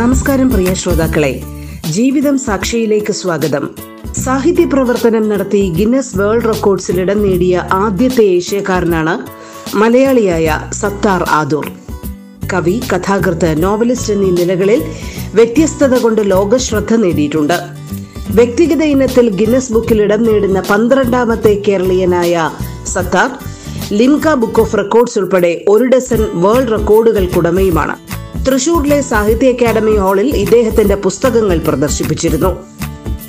നമസ്കാരം പ്രിയ ശ്രോതാക്കളെ, ജീവിതം സാക്ഷിയിലേക്ക് സ്വാഗതം. സാഹിത്യ പ്രവർത്തനം നടത്തി ഗിന്നസ് വേൾഡ് റെക്കോർഡ്സിൽ ഇടം നേടിയ ആദ്യത്തെ ഏഷ്യക്കാരനാണ് മലയാളിയായ സത്താർ ആദൂർ. കവി, കഥാകൃത്ത്, നോവലിസ്റ്റ് എന്നീ നിലകളിൽ വ്യത്യസ്തത കൊണ്ട് ലോകശ്രദ്ധ നേടിയിട്ടുണ്ട്. വ്യക്തിഗത ഇനത്തിൽ ഗിന്നസ് ബുക്കിൽ ഇടം നേടുന്ന 12ാമത്തെ കേരളീയനായ Sattar Limca book of records ഉൾപ്പെടെ 1 ഡസൻ വേൾഡ് റെക്കോർഡുകൾക്കുടമയുമാണ്. തൃശൂരിലെ സാഹിത്യ അക്കാദമി ഹാളിൽ ഇദ്ദേഹത്തിന്റെ പുസ്തകങ്ങൾ പ്രദർശിപ്പിച്ചിരുന്നു.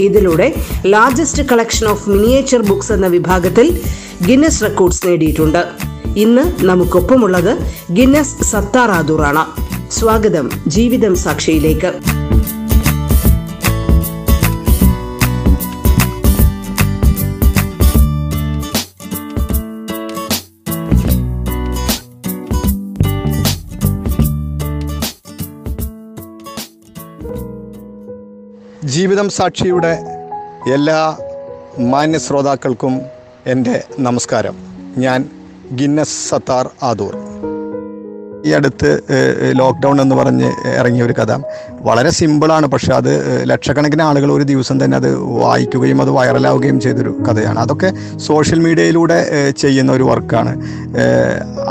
ഇതിലൂടെ largest collection of miniature books എന്ന വിഭാഗത്തിൽ ഗിന്നസ് റെക്കോർഡ്സ് നേടിയിട്ടുണ്ട്. ഇന്ന് നമുക്കൊപ്പമുള്ളത് ഗിന്നസ് സത്താർ ആദൂറാണ്. സ്വാഗതം ജീവിതം സാക്ഷിയിലേക്ക്. ജീവിതം സാക്ഷിയുടെ എല്ലാ മാന്യ ശ്രോതാക്കൾക്കും എൻ്റെ നമസ്കാരം. ഞാൻ ഗിന്നസ് സത്താർ ആദൂർ. ഈ അടുത്ത് ലോക്ക്ഡൗൺ എന്ന് പറഞ്ഞ് ഇറങ്ങിയ ഒരു കഥ, വളരെ സിമ്പിളാണ്, പക്ഷെ അത് ലക്ഷക്കണക്കിന് ആളുകൾ ഒരു ദിവസം തന്നെ അത് വായിക്കുകയും അത് വൈറലാവുകയും ചെയ്തൊരു കഥയാണ്. അതൊക്കെ സോഷ്യൽ മീഡിയയിലൂടെ ചെയ്യുന്ന ഒരു വർക്കാണ്.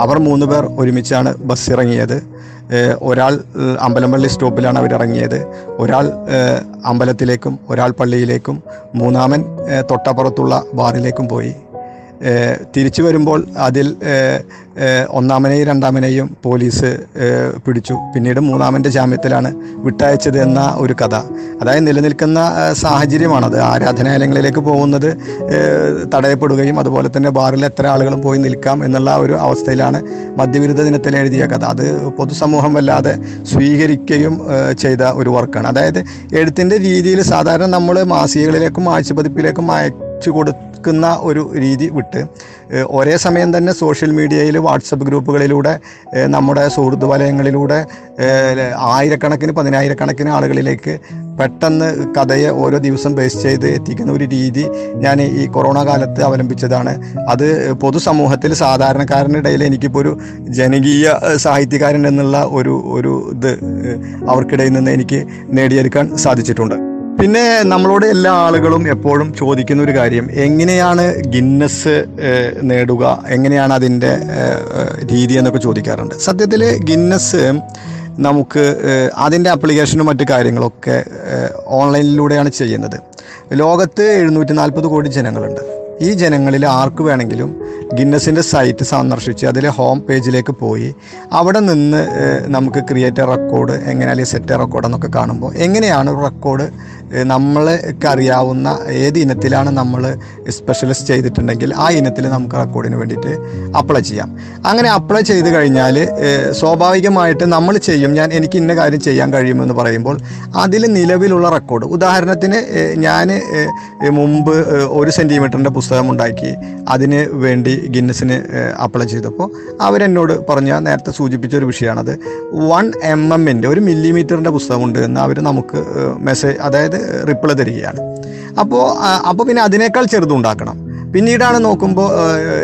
അവർ 3 പേർ ഒരുമിച്ചാണ് ബസ് ഇറങ്ങിയത്. ഒരാൾ അമ്പലംപള്ളി സ്റ്റോപ്പിലാണ് അവരിറങ്ങിയത്, ഒരാൾ അമ്പലത്തിലേക്കും ഒരാൾ പള്ളിയിലേക്കും, 3ാമൻ തൊട്ടപ്പുറത്തുള്ള ബാറിലേക്കും പോയി. തിരിച്ചു വരുമ്പോൾ അതിൽ 1ാമനെയും 2ാമനെയും പോലീസ് പിടിച്ചു. പിന്നീട് 3ാമൻ്റെ ജാമ്യത്തിലാണ് വിട്ടയച്ചത് എന്ന ഒരു കഥ. അതായത് നിലനിൽക്കുന്ന സാഹചര്യമാണത്. ആരാധനാലയങ്ങളിലേക്ക് പോകുന്നത് തടയപ്പെടുകയും അതുപോലെ തന്നെ ബാറിൽ എത്ര ആളുകളും പോയി നിൽക്കാം എന്നുള്ള ഒരു അവസ്ഥയിലാണ് മദ്യവിരുദ്ധ ദിനത്തിൽ എഴുതിയ കഥ. അത് പൊതുസമൂഹം വല്ലാതെ സ്വീകരിക്കുകയും ചെയ്ത ഒരു വർക്കാണ്. അതായത് എഴുത്തിൻ്റെ രീതിയിൽ സാധാരണ നമ്മൾ മാസികകളിലേക്കും ആഴ്ചപതിപ്പിലേക്കും അയച്ചു കൊടുക്കുന്ന ഒരു രീതി വിട്ട് ഒരേ സമയം തന്നെ സോഷ്യൽ മീഡിയയിൽ വാട്സപ്പ് ഗ്രൂപ്പുകളിലൂടെ നമ്മുടെ സുഹൃത്ത് വലയങ്ങളിലൂടെ ആയിരക്കണക്കിന് പതിനായിരക്കണക്കിന് ആളുകളിലേക്ക് പെട്ടെന്ന് കഥയെ ഓരോ ദിവസം ബേസ് ചെയ്ത് എത്തിക്കുന്ന ഒരു രീതി ഞാൻ ഈ കൊറോണ കാലത്ത് അവലംബിച്ചതാണ്. അത് പൊതുസമൂഹത്തിൽ സാധാരണക്കാരനിടയിൽ എനിക്കിപ്പോൾ ഒരു ജനകീയ സാഹിത്യകാരൻ എന്നുള്ള ഒരു ഇത് അവർക്കിടയിൽ നിന്ന് എനിക്ക് നേടിയെടുക്കാൻ സാധിച്ചിട്ടുണ്ട്. പിന്നെ നമ്മളോട് എല്ലാ ആളുകളും എപ്പോഴും ചോദിക്കുന്ന ഒരു കാര്യം, എങ്ങനെയാണ് ഗിന്നസ് നേടുക, എങ്ങനെയാണ് അതിൻ്റെ രീതി എന്നൊക്കെ ചോദിക്കാറുണ്ട്. സത്യത്തിൽ ഗിന്നസ് നമുക്ക് അതിൻ്റെ ആപ്ലിക്കേഷനും മറ്റു കാര്യങ്ങളൊക്കെ ഓൺലൈനിലൂടെയാണ് ചെയ്യുന്നത്. ലോകത്ത് 740 കോടി ജനങ്ങളുണ്ട്. ഈ ജനങ്ങളിൽ ആർക്ക് വേണമെങ്കിലും ഗിന്നസിൻ്റെ സൈറ്റ് സന്ദർശിച്ച് അതിലെ ഹോം പേജിലേക്ക് പോയി അവിടെ നിന്ന് നമുക്ക് ക്രിയേറ്റ് എ റെക്കോർഡ് എങ്ങനെ, അല്ലെങ്കിൽ സെറ്റ് എ റെക്കോർഡ് എന്നൊക്കെ കാണുമ്പോൾ എങ്ങനെയാണ് ഒരു റെക്കോർഡ് നമ്മൾക്കറിയാവുന്ന ഏത് ഇനത്തിലാണ് നമ്മൾ സ്പെഷ്യലിസ്റ്റ് ചെയ്തിട്ടുണ്ടെങ്കിൽ ആ ഇനത്തിൽ നമുക്ക് റെക്കോർഡിന് വേണ്ടിയിട്ട് അപ്ലൈ ചെയ്യാം. അങ്ങനെ അപ്ലൈ ചെയ്ത് കഴിഞ്ഞാൽ സ്വാഭാവികമായിട്ട് നമ്മൾ ചെയ്യും. എനിക്ക് ഇന്ന കാര്യം ചെയ്യാൻ കഴിയുമെന്ന് പറയുമ്പോൾ അതിൽ നിലവിലുള്ള റെക്കോർഡ്, ഉദാഹരണത്തിന് ഞാൻ മുമ്പ് 1 സെൻറ്റിമീറ്ററിൻ്റെ പുസ്തകം ഉണ്ടാക്കി അതിന് വേണ്ടി ഗിന്നസിന് അപ്ലൈ ചെയ്തപ്പോൾ അവരെന്നോട് പറഞ്ഞ നേരത്തെ സൂചിപ്പിച്ചൊരു വിഷയമാണത്. 1 mm 1 മില്ലിമീറ്ററിൻ്റെ പുസ്തകമുണ്ട് എന്ന് അവർ നമുക്ക് മെസ്സേജ്, അതായത് റിപ്ലൈ തരികയാണ്. അപ്പോൾ പിന്നെ അതിനേക്കാൾ ചെറുതുണ്ടാക്കണം. പിന്നീടാണ് നോക്കുമ്പോൾ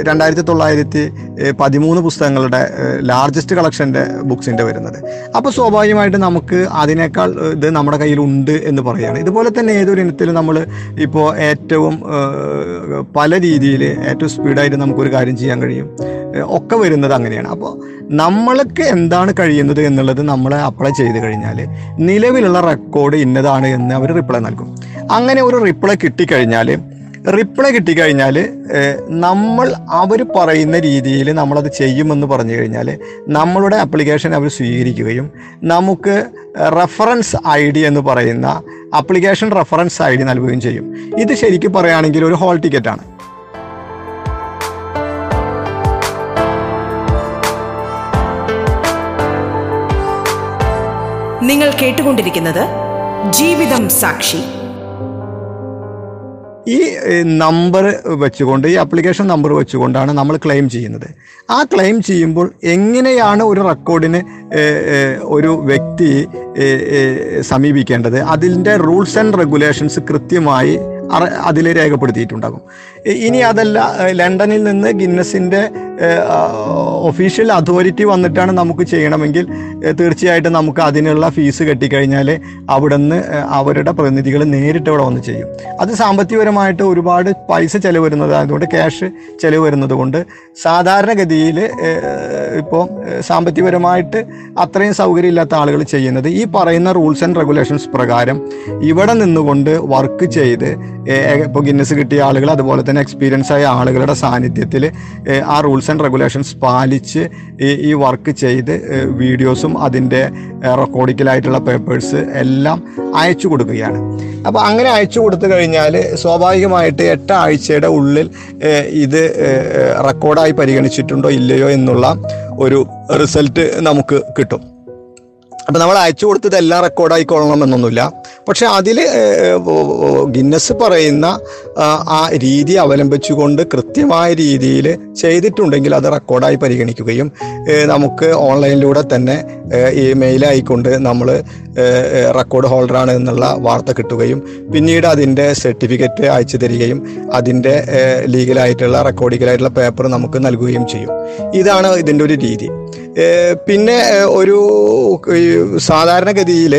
2913 പുസ്തകങ്ങളുടെ ലാർജസ്റ്റ് കളക്ഷൻ്റെ ബുക്സിൻ്റെ വരുന്നത്. അപ്പോൾ സ്വാഭാവികമായിട്ട് നമുക്ക് അതിനേക്കാൾ ഇത് നമ്മുടെ കയ്യിലുണ്ട് എന്ന് പറയുകയാണ്. ഇതുപോലെ തന്നെ ഏതൊരു ഇനത്തിലും നമ്മൾ ഇപ്പോൾ ഏറ്റവും പല രീതിയിൽ ഏറ്റവും സ്പീഡായിട്ട് നമുക്കൊരു കാര്യം ചെയ്യാൻ കഴിയും ഒക്കെ വരുന്നത് അങ്ങനെയാണ്. അപ്പോൾ നമ്മൾക്ക് എന്താണ് കഴിയുന്നത് എന്നുള്ളത് നമ്മൾ അപ്ലൈ ചെയ്ത് കഴിഞ്ഞാൽ നിലവിലുള്ള റെക്കോർഡ് ഇന്നതാണ് എന്ന് അവർ റിപ്ലൈ നൽകും. അങ്ങനെ ഒരു റിപ്ലൈ കിട്ടിക്കഴിഞ്ഞാൽ നമ്മൾ അവർ പറയുന്ന രീതിയിൽ നമ്മളത് ചെയ്യുമെന്ന് പറഞ്ഞു കഴിഞ്ഞാൽ നമ്മളുടെ ആപ്ലിക്കേഷൻ അവർ സ്വീകരിക്കുകയും നമുക്ക് റെഫറൻസ് ഐ ഡി എന്ന് പറയുന്ന ആപ്ലിക്കേഷൻ റെഫറൻസ് ഐ ഡി നൽകുകയും ചെയ്യും. ഇത് ശരിക്കും പറയുകയാണെങ്കിൽ ഒരു ഹോൾ ടിക്കറ്റാണ്. നിങ്ങൾ കേട്ടുകൊണ്ടിരിക്കുന്നത് ജീവിതം സാക്ഷി. ഈ നമ്പർ വെച്ചുകൊണ്ട്, ഈ ആപ്ലിക്കേഷൻ നമ്പർ വെച്ചുകൊണ്ടാണ് നമ്മൾ ക്ലെയിം ചെയ്യുന്നത്. ആ ക്ലെയിം ചെയ്യുമ്പോൾ എങ്ങനെയാണ് ഒരു റെക്കോർഡിന് ഒരു വ്യക്തി സമീപിക്കേണ്ടത്? അതിൻ്റെ റൂൾസ് ആൻഡ് റെഗുലേഷൻസ് കൃത്യമായി അതിൽ രേഖപ്പെടുത്തിയിട്ടുണ്ടാകും. ഇനി അതല്ല, ലണ്ടനിൽ നിന്ന് ഗിന്നസിൻ്റെ ഒഫീഷ്യൽ അതോറിറ്റി വന്നിട്ടാണ് നമുക്ക് ചെയ്യണമെങ്കിൽ തീർച്ചയായിട്ടും നമുക്ക് അതിനുള്ള ഫീസ് കെട്ടിക്കഴിഞ്ഞാൽ അവിടെ നിന്ന് അവരുടെ പ്രതിനിധികൾ നേരിട്ട് ഇവിടെ വന്ന് ചെയ്യും. അത് സാമ്പത്തികപരമായിട്ട് ഒരുപാട് പൈസ ചെലവ് വരുന്നതായതുകൊണ്ട്, ക്യാഷ് ചെലവ് വരുന്നത് കൊണ്ട് സാധാരണഗതിയിൽ ഇപ്പോൾ സാമ്പത്തികപരമായിട്ട് അത്രയും സൗകര്യമില്ലാത്ത ആളുകൾ ചെയ്യുന്നത് ഈ പറയുന്ന റൂൾസ് ആൻഡ് റെഗുലേഷൻസ് പ്രകാരം ഇവിടെ നിന്നുകൊണ്ട് വർക്ക് ചെയ്ത് ഇപ്പോൾ ഗിന്നസ് കിട്ടിയ ആളുകൾ, അതുപോലെ തന്നെ എക്സ്പീരിയൻസ് ആയ ആളുകളുടെ സാന്നിധ്യത്തിൽ ആ റൂൾസ് ആൻഡ് റെഗുലേഷൻസ് പാലിച്ച് ഈ വർക്ക് ചെയ്ത് വീഡിയോസും അതിൻ്റെ റെക്കോർഡിക്കലായിട്ടുള്ള പേപ്പേഴ്സ് എല്ലാം അയച്ചു കൊടുക്കുകയാണ്. അപ്പോൾ അങ്ങനെ അയച്ചു കൊടുത്തു കഴിഞ്ഞാൽ സ്വാഭാവികമായിട്ട് 8 ആഴ്ചയുടെ ഉള്ളിൽ ഇത് റെക്കോർഡായി പരിഗണിച്ചിട്ടുണ്ടോ ഇല്ലയോ എന്നുള്ള ഒരു റിസൾട്ട് നമുക്ക് കിട്ടും. അപ്പം നമ്മൾ അയച്ചു കൊടുത്തത് എല്ലാം റെക്കോർഡായിക്കൊള്ളണമെന്നൊന്നുമില്ല. പക്ഷെ അതിൽ ഗിന്നസ് പറയുന്ന ആ രീതി അവലംബിച്ചുകൊണ്ട് കൃത്യമായ രീതിയിൽ ചെയ്തിട്ടുണ്ടെങ്കിൽ അത് റെക്കോർഡായി പരിഗണിക്കുകയും നമുക്ക് ഓൺലൈനിലൂടെ തന്നെ ഇമെയിലായിക്കൊണ്ട് നമ്മൾ റെക്കോർഡ് ഹോൾഡറാണ് എന്നുള്ള വാർത്ത കിട്ടുകയും പിന്നീട് അതിൻ്റെ സർട്ടിഫിക്കറ്റ് അയച്ചു തരികയും അതിൻ്റെ ലീഗലായിട്ടുള്ള റെക്കോർഡിക്കലായിട്ടുള്ള പേപ്പർ നമുക്ക് നൽകുകയും ചെയ്യും. ഇതാണ് ഇതിൻ്റെ ഒരു രീതി. പിന്നെ ഒരു സാധാരണഗതിയിൽ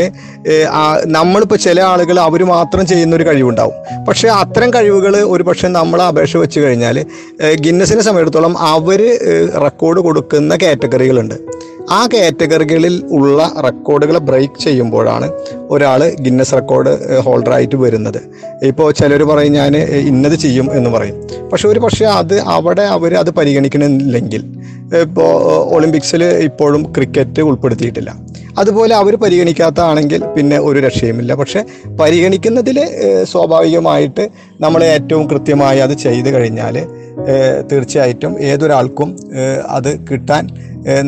നമ്മളിപ്പോൾ ചില ആളുകൾ അവർ മാത്രം ചെയ്യുന്നൊരു കഴിവുണ്ടാവും. പക്ഷേ അത്തരം കഴിവുകൾ ഒരു പക്ഷേ നമ്മൾ അപേക്ഷ വെച്ച് കഴിഞ്ഞാൽ ഗിന്നസിനെ സംബന്ധിച്ചിടത്തോളം അവർ റെക്കോർഡ് കൊടുക്കുന്ന കാറ്റഗറികളുണ്ട്. ആ കാറ്റഗറികളിൽ ഉള്ള റെക്കോർഡുകളെ ബ്രേക്ക് ചെയ്യുമ്പോഴാണ് ഒരാൾ ഗിന്നസ് റെക്കോർഡ് ഹോൾഡറായിട്ട് വരുന്നത്. ഇപ്പോൾ ചിലർ പറയും ഞാൻ ഇന്നത് ചെയ്യും എന്ന് പറയും. പക്ഷെ ഒരു പക്ഷേ അത് അവിടെ അവർ അത് പരിഗണിക്കണമെങ്കിൽ, ഇപ്പോൾ ഒളിമ്പിക്സിൽ ഇപ്പോഴും ക്രിക്കറ്റ് ഉൾപ്പെടുത്തിയിട്ടില്ല, അതുപോലെ അവർ പരിഗണിക്കാത്തതാണെങ്കിൽ പിന്നെ ഒരു രക്ഷയുമില്ല. പക്ഷെ പരിഗണിക്കുന്നതിൽ സ്വാഭാവികമായിട്ട് നമ്മൾ ഏറ്റവും കൃത്യമായി അത് ചെയ്തു കഴിഞ്ഞാൽ തീർച്ചയായിട്ടും ഏതൊരാൾക്കും അത് കിട്ടാൻ,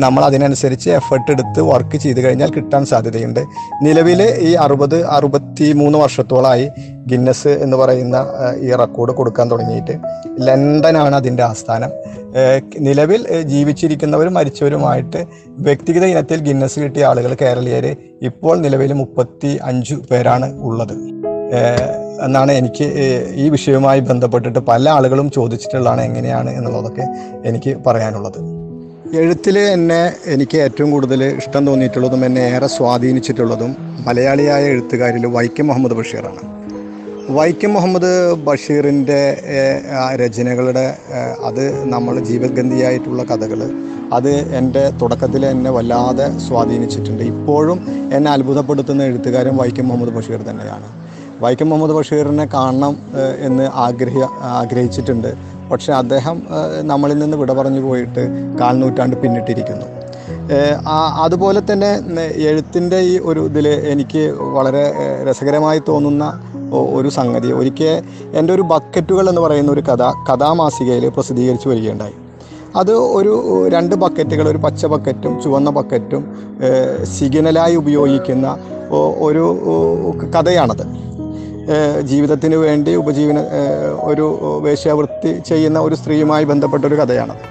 നമ്മൾ അതിനനുസരിച്ച് എഫേർട്ട് എടുത്ത് വർക്ക് ചെയ്ത് കഴിഞ്ഞാൽ കിട്ടാൻ സാധ്യതയുണ്ട്. നിലവിൽ ഈ 63 വർഷത്തോളമായി ഗിന്നസ് എന്ന് പറയുന്ന ഈ റെക്കോർഡ് കൊടുക്കാൻ തുടങ്ങിയിട്ട്. ലണ്ടനാണ് അതിൻ്റെ ആസ്ഥാനം. നിലവിൽ ജീവിച്ചിരിക്കുന്നവരും മരിച്ചവരുമായിട്ട് വ്യക്തിഗത ഇനത്തിൽ ഗിന്നസ് കിട്ടിയ ആളുകൾ കേരളീയർ ഇപ്പോൾ നിലവിൽ 35 പേരാണ് ഉള്ളത് എന്നാണ് എനിക്ക് ഈ വിഷയവുമായി ബന്ധപ്പെട്ടിട്ട് പല ആളുകളും ചോദിച്ചിട്ടുള്ളതാണ് എങ്ങനെയാണ് എന്നുള്ളതൊക്കെ എനിക്ക് പറയാനുള്ളത്. എഴുത്തിൽ എനിക്ക് ഏറ്റവും കൂടുതൽ ഇഷ്ടം തോന്നിയിട്ടുള്ളതും എന്നെ ഏറെ സ്വാധീനിച്ചിട്ടുള്ളതും മലയാളിയായ എഴുത്തുകാരിൽ വൈക്കം മുഹമ്മദ് ബഷീറാണ്. വൈക്കം മുഹമ്മദ് ബഷീറിൻ്റെ രചനകളുടെ അത് നമ്മൾ ജീവഗന്ധിയായിട്ടുള്ള കഥകൾ അത് എൻ്റെ തുടക്കത്തിൽ എന്നെ വല്ലാതെ സ്വാധീനിച്ചിട്ടുണ്ട്. ഇപ്പോഴും എന്നെ അത്ഭുതപ്പെടുത്തുന്ന എഴുത്തുകാരൻ വൈക്കം മുഹമ്മദ് ബഷീർ തന്നെയാണ്. വൈക്കം മുഹമ്മദ് ബഷീറിനെ കാണണം എന്ന് ആഗ്രഹിച്ചിട്ടുണ്ട്. പക്ഷേ അദ്ദേഹം നമ്മളിൽ നിന്ന് വിട പറഞ്ഞു പോയിട്ട് 1/4 നൂറ്റാണ്ട് പിന്നിട്ടിരിക്കുന്നു. അതുപോലെ തന്നെ എഴുത്തിൻ്റെ ഈ ഒരു ഇതിൽ എനിക്ക് വളരെ രസകരമായി തോന്നുന്ന ഒരു സംഗതി, ഒരിക്കൽ എൻ്റെ ഒരു ബക്കറ്റുകൾ എന്ന് പറയുന്ന ഒരു കഥാമാസികയിൽ പ്രസിദ്ധീകരിച്ചു വരികയുണ്ടായി. അത് ഒരു 2 ബക്കറ്റുകൾ, ഒരു പച്ച ബക്കറ്റും ചുവന്ന ബക്കറ്റും സിഗ്നലായി ഉപയോഗിക്കുന്ന ഒരു കഥയാണത്. ജീവിതത്തിന് വേണ്ടി ഒരു വേശ്യാവൃത്തി ചെയ്യുന്ന ഒരു സ്ത്രീയുമായി ബന്ധപ്പെട്ടൊരു കഥയാണത്.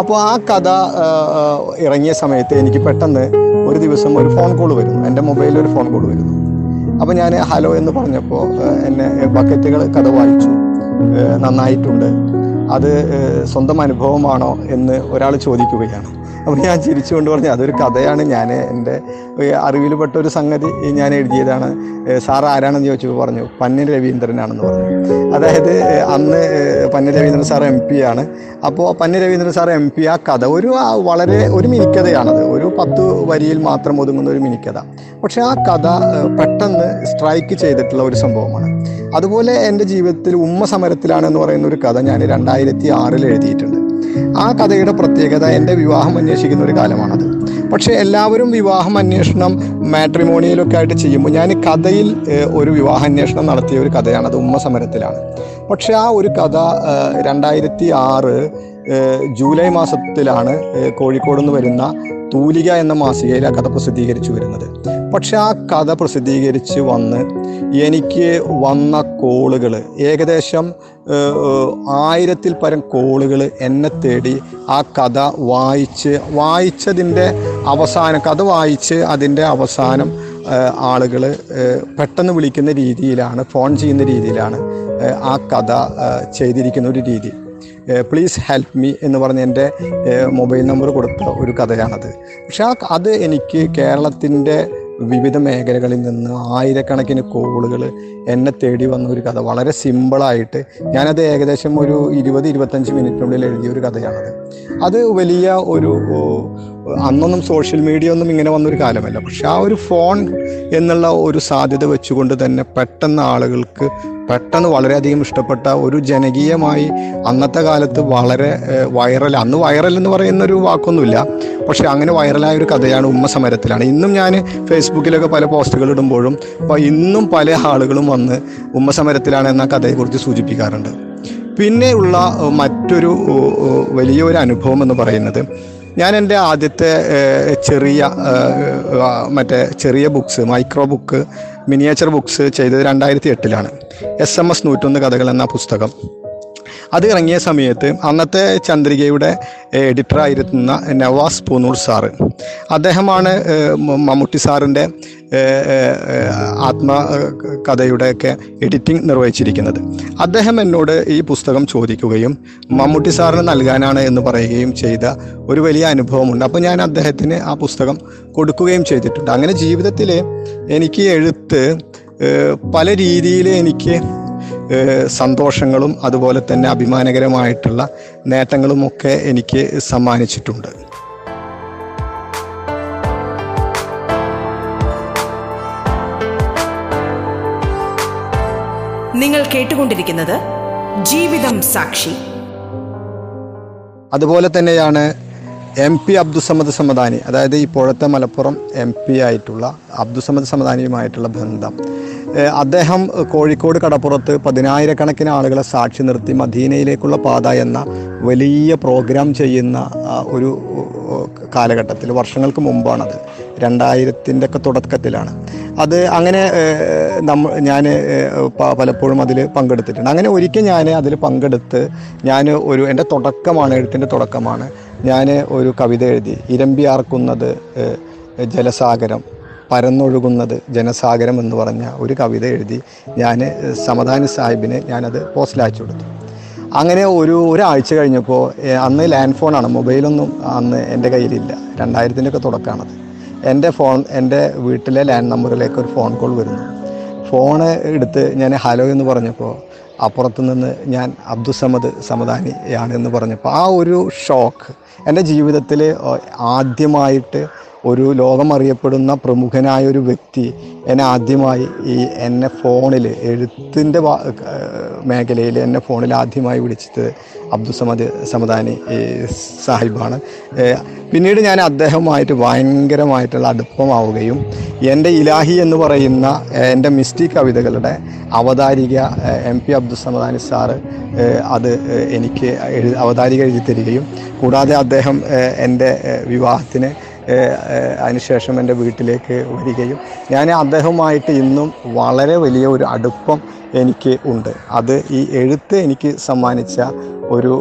അപ്പോൾ ആ കഥ ഇറങ്ങിയ സമയത്ത് എനിക്ക് പെട്ടെന്ന് ഒരു ദിവസം ഒരു ഫോൺ കോൾ വരുന്നു, എൻ്റെ മൊബൈലിൽ ഒരു ഫോൺ കോൾ വരുന്നു. അപ്പോൾ ഞാൻ ഹലോ എന്ന് പറഞ്ഞപ്പോൾ എന്നെ ബക്കറ്റുകൾ കഥ വായിച്ചു, നന്നായിട്ടുണ്ട്, അത് സ്വന്തം അനുഭവമാണോ എന്ന് ഒരാൾ ചോദിക്കുകയാണ്. അപ്പോൾ ഞാൻ ചിരിച്ചുകൊണ്ട് പറഞ്ഞു, അതൊരു കഥയാണ്, ഞാൻ എൻ്റെ അറിവിൽപ്പെട്ട ഒരു സംഗതി ഞാൻ എഴുതിയതാണ്. സാർ ആരാണെന്ന് ചോദിച്ചപ്പോൾ പറഞ്ഞു പന്നി രവീന്ദ്രനാണെന്ന് പറഞ്ഞു. അതായത് അന്ന് പന്നി രവീന്ദ്രൻ സാർ എം പി ആണ്. അപ്പോൾ പന്നി രവീന്ദ്രൻ സാർ എം പി ആ കഥ വളരെ ഒരു മിനിക്കഥയാണത്, ഒരു 10 വരിയിൽ മാത്രം ഒതുങ്ങുന്ന ഒരു മിനിക്കഥ. പക്ഷേ ആ കഥ പെട്ടെന്ന് സ്ട്രൈക്ക് ചെയ്തിട്ടുള്ള ഒരു സംഭവമാണ്. അതുപോലെ എൻ്റെ ജീവിതത്തിൽ ഉമ്മ സമരത്തിലാണെന്ന് പറയുന്ന ഒരു കഥ ഞാൻ 2006 എഴുതിയിട്ടുണ്ട്. ആ കഥയുടെ പ്രത്യേകത എൻ്റെ വിവാഹം അന്വേഷിക്കുന്ന ഒരു കാലമാണത്. പക്ഷേ എല്ലാവരും വിവാഹം അന്വേഷണം മാട്രിമോണിയിലൊക്കെ ആയിട്ട് ചെയ്യുമ്പോൾ ഞാൻ കഥയിൽ ഒരു വിവാഹ അന്വേഷണം നടത്തിയ ഒരു കഥയാണ് അത്, ഉമ്മ സമരത്തിലാണ്. പക്ഷേ ആ ഒരു കഥ 2006 ജൂലൈ മാസത്തിലാണ് കോഴിക്കോട് നിന്ന് വരുന്ന തൂലിക എന്ന മാസികയിൽ ആ കഥ പ്രസിദ്ധീകരിച്ചു വരുന്നത്. പക്ഷെ ആ കഥ പ്രസിദ്ധീകരിച്ച് വന്ന് എനിക്ക് വന്ന കോളുകൾ ഏകദേശം 1000ൽ പരം കോളുകൾ എന്നെ തേടി ആ കഥ വായിച്ച് അതിൻ്റെ അവസാനം ആളുകൾ പെട്ടെന്ന് വിളിക്കുന്ന രീതിയിലാണ്, ഫോൺ ചെയ്യുന്ന രീതിയിലാണ് ആ കഥ ചെയ്തിരിക്കുന്ന ഒരു രീതി. പ്ലീസ് ഹെൽപ്പ് മീ എന്ന് പറഞ്ഞ് എൻ്റെ മൊബൈൽ നമ്പർ കൊടുത്ത ഒരു കഥയാണത്. പക്ഷെ അത് എനിക്ക് കേരളത്തിൻ്റെ വിവിധ മേഖലകളിൽ നിന്ന് 1000കണക്കിന് കോളുകൾ എന്നെ തേടി വന്ന ഒരു കഥ. വളരെ സിമ്പിളായിട്ട് ഞാനത് ഏകദേശം ഒരു 20-25 മിനിറ്റിനുള്ളിൽ എഴുതിയ ഒരു കഥയാണത്. അത് വലിയ ഒരു അന്നൊന്നും സോഷ്യൽ മീഡിയ ഒന്നും ഇങ്ങനെ വന്നൊരു കാലമല്ല. പക്ഷെ ആ ഒരു ഫോൺ എന്നുള്ള ഒരു സാധ്യത വെച്ചുകൊണ്ട് തന്നെ പെട്ടെന്ന് ആളുകൾക്ക് പെട്ടെന്ന് വളരെയധികം ഇഷ്ടപ്പെട്ട ഒരു ജനകീയമായി അന്നത്തെ കാലത്ത് വളരെ വൈറൽ, അന്ന് വൈറൽ എന്ന് പറയുന്നൊരു വാക്കൊന്നുമില്ല, പക്ഷേ അങ്ങനെ വൈറലായൊരു കഥയാണ് ഉമ്മ സമരത്തിലാണ്. ഇന്നും ഞാൻ ഫേസ്ബുക്കിലൊക്കെ പല പോസ്റ്റുകൾ ഇടുമ്പോഴും ഇന്നും പല ആളുകളും വന്ന് ഉമ്മ സമരത്തിലാണ് എന്ന കഥയെക്കുറിച്ച് സൂചിപ്പിക്കാറുണ്ട്. പിന്നെയുള്ള മറ്റൊരു വലിയൊരു അനുഭവം എന്ന് പറയുന്നത്, ഞാൻ എൻ്റെ ആദ്യത്തെ ചെറിയ books, micro book, miniature books ചെയ്തത് 2008 SMS 101 കഥകൾ എന്ന പുസ്തകം. അത് ഇറങ്ങിയ സമയത്ത് അന്നത്തെ ചന്ദ്രികയുടെ എഡിറ്ററായിരുന്ന നവാസ് പൂനൂർ സാറ്, അദ്ദേഹമാണ് മമ്മൂട്ടി സാറിൻ്റെ ആത്മകഥയുടെയൊക്കെ എഡിറ്റിംഗ് നിർവഹിച്ചിരിക്കുന്നത്. അദ്ദേഹം എന്നോട് ഈ പുസ്തകം ചോദിക്കുകയും മമ്മൂട്ടി സാറിന് നൽകാനാണ് എന്ന് പറയുകയും ചെയ്ത ഒരു വലിയ അനുഭവമുണ്ട്. അപ്പോൾ ഞാൻ അദ്ദേഹത്തിന് ആ പുസ്തകം കൊടുക്കുകയും ചെയ്തിട്ടുണ്ട്. അങ്ങനെ ജീവിതത്തിൽ എനിക്ക് എഴുത്ത് പല രീതിയിൽ എനിക്ക് സന്തോഷങ്ങളും അതുപോലെ തന്നെ അഭിമാനകരമായിട്ടുള്ള നേട്ടങ്ങളുമൊക്കെ എനിക്ക് സമ്മാനിച്ചിട്ടുണ്ട്. നിങ്ങൾ കേട്ടുകൊണ്ടിരിക്കുന്നത് ജീവിതം സാക്ഷി. അതുപോലെ തന്നെയാണ് MP അബ്ദുൽ സമദ് സമദാനി, അതായത് ഇപ്പോഴത്തെ മലപ്പുറം MP ആയിട്ടുള്ള അബ്ദുൽ സമദ് സമദാനിയുമായിട്ടുള്ള ബന്ധം. അദ്ദേഹം കോഴിക്കോട് കടപ്പുറത്ത് 10,000കണക്കിന് ആളുകളെ സാക്ഷി നിർത്തി മദീനയിലേക്കുള്ള പാത എന്ന വലിയ പ്രോഗ്രാം ചെയ്യുന്ന ഒരു കാലഘട്ടത്തിൽ, വർഷങ്ങൾക്ക് മുമ്പാണത്, 2000ൻ്റെ തുടക്കത്തിലാണ് അത്. അങ്ങനെ ഞാൻ പലപ്പോഴും അതിൽ പങ്കെടുത്തിട്ടുണ്ട്. അങ്ങനെ ഒരിക്കൽ ഞാൻ അതിൽ പങ്കെടുത്ത് എൻ്റെ തുടക്കമാണ്, എഴുത്തിൻ്റെ തുടക്കമാണ്, ഞാൻ ഒരു കവിത എഴുതി. ഇരമ്പിയാർക്കുന്നത് ജലസാഗരം, പരന്നൊഴുകുന്നത് ജനസാഗരം എന്ന് പറഞ്ഞ ഒരു കവിത എഴുതി ഞാൻ സമദാനി സാഹിബിന് ഞാനത് പോസ്റ്റിൽ അയച്ചു കൊടുത്തു. അങ്ങനെ ഒരാഴ്ച കഴിഞ്ഞപ്പോൾ, അന്ന് ലാൻഡ് ഫോണാണ്, മൊബൈലൊന്നും അന്ന് എൻ്റെ കയ്യിലില്ല, 2000ൻ്റെ തുടക്കമാണത്, എൻ്റെ വീട്ടിലെ ലാൻഡ് നമ്പറിലേക്ക് ഒരു ഫോൺ കോൾ വരുന്നു. ഫോണ് എടുത്ത് ഞാൻ ഹലോ എന്ന് പറഞ്ഞപ്പോൾ അപ്പുറത്തു നിന്ന് ഞാൻ അബ്ദുൽ സമദ് സമദാനിയാണ് എന്ന് പറഞ്ഞപ്പോൾ ആ ഒരു ഷോക്ക്, എൻ്റെ ജീവിതത്തിൽ ആദ്യമായിട്ട് ഒരു ലോകമറിയപ്പെടുന്ന പ്രമുഖനായൊരു വ്യക്തി എന്നെ ഫോണിൽ, എഴുത്തിൻ്റെ മേഖലയിൽ എന്നെ ഫോണിൽ ആദ്യമായി വിളിച്ചത് അബ്ദുൽ സമദ് സമദാനി സാഹിബാണ്. പിന്നീട് ഞാൻ അദ്ദേഹവുമായിട്ട് ഭയങ്കരമായിട്ടുള്ള അടുപ്പമാവുകയും എൻ്റെ ഇലാഹി എന്ന് പറയുന്ന എൻ്റെ മിസ്റ്റീക് കവിതകളുടെ അവതാരിക MP അബ്ദുൽ സമദാനി സാറ് അത് എനിക്ക് അവതാരിക എഴുതി തരികയും കൂടാതെ അദ്ദേഹം എൻ്റെ വിവാഹത്തിന് അതിനുശേഷം എൻ്റെ വീട്ടിലേക്ക് വരികയും ഞാൻ അദ്ദേഹവുമായിട്ട് ഇന്നും വളരെ വലിയ ഒരു അടുപ്പം എനിക്ക് ഉണ്ട്. അത് ഈ എഴുത്ത് എനിക്ക് സമ്മാനിച്ച ഒരു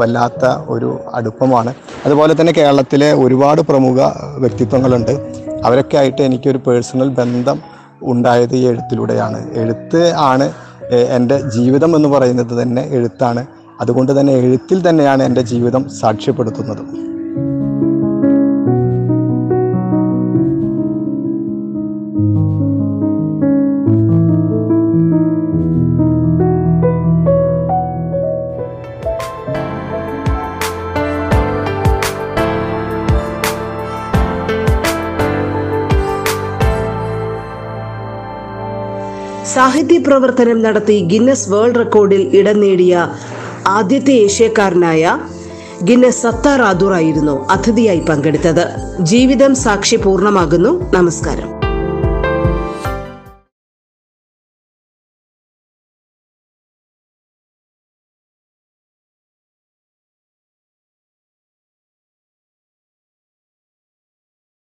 വല്ലാത്ത ഒരു അടുപ്പമാണ്. അതുപോലെ തന്നെ കേരളത്തിലെ ഒരുപാട് പ്രമുഖ വ്യക്തിത്വങ്ങളുണ്ട്. അവരൊക്കെ ആയിട്ട് എനിക്കൊരു പേഴ്സണൽ ബന്ധം ഉണ്ടായത് ഈ എഴുത്തിലൂടെയാണ്. എഴുത്ത് ആണ് എൻ്റെ ജീവിതം എന്ന് പറയുന്നത് തന്നെ എഴുത്താണ്. അതുകൊണ്ട് തന്നെ എഴുത്തിൽ തന്നെയാണ് എൻ്റെ ജീവിതം സാക്ഷ്യപ്പെടുത്തുന്നത്. സാഹിത്യ പ്രവർത്തനം നടത്തി ഗിന്നസ് വേൾഡ് റെക്കോർഡിൽ ഇടം നേടിയ ആദ്യത്തെ ഏഷ്യക്കാരനായ ഗിന്നസ് സത്താർ ആദൂർ ആയിരുന്നു അതിഥിയായി പങ്കെടുത്തത്. ജീവിതം സാക്ഷി പൂർണ്ണമാകുന്നു. നമസ്കാരം.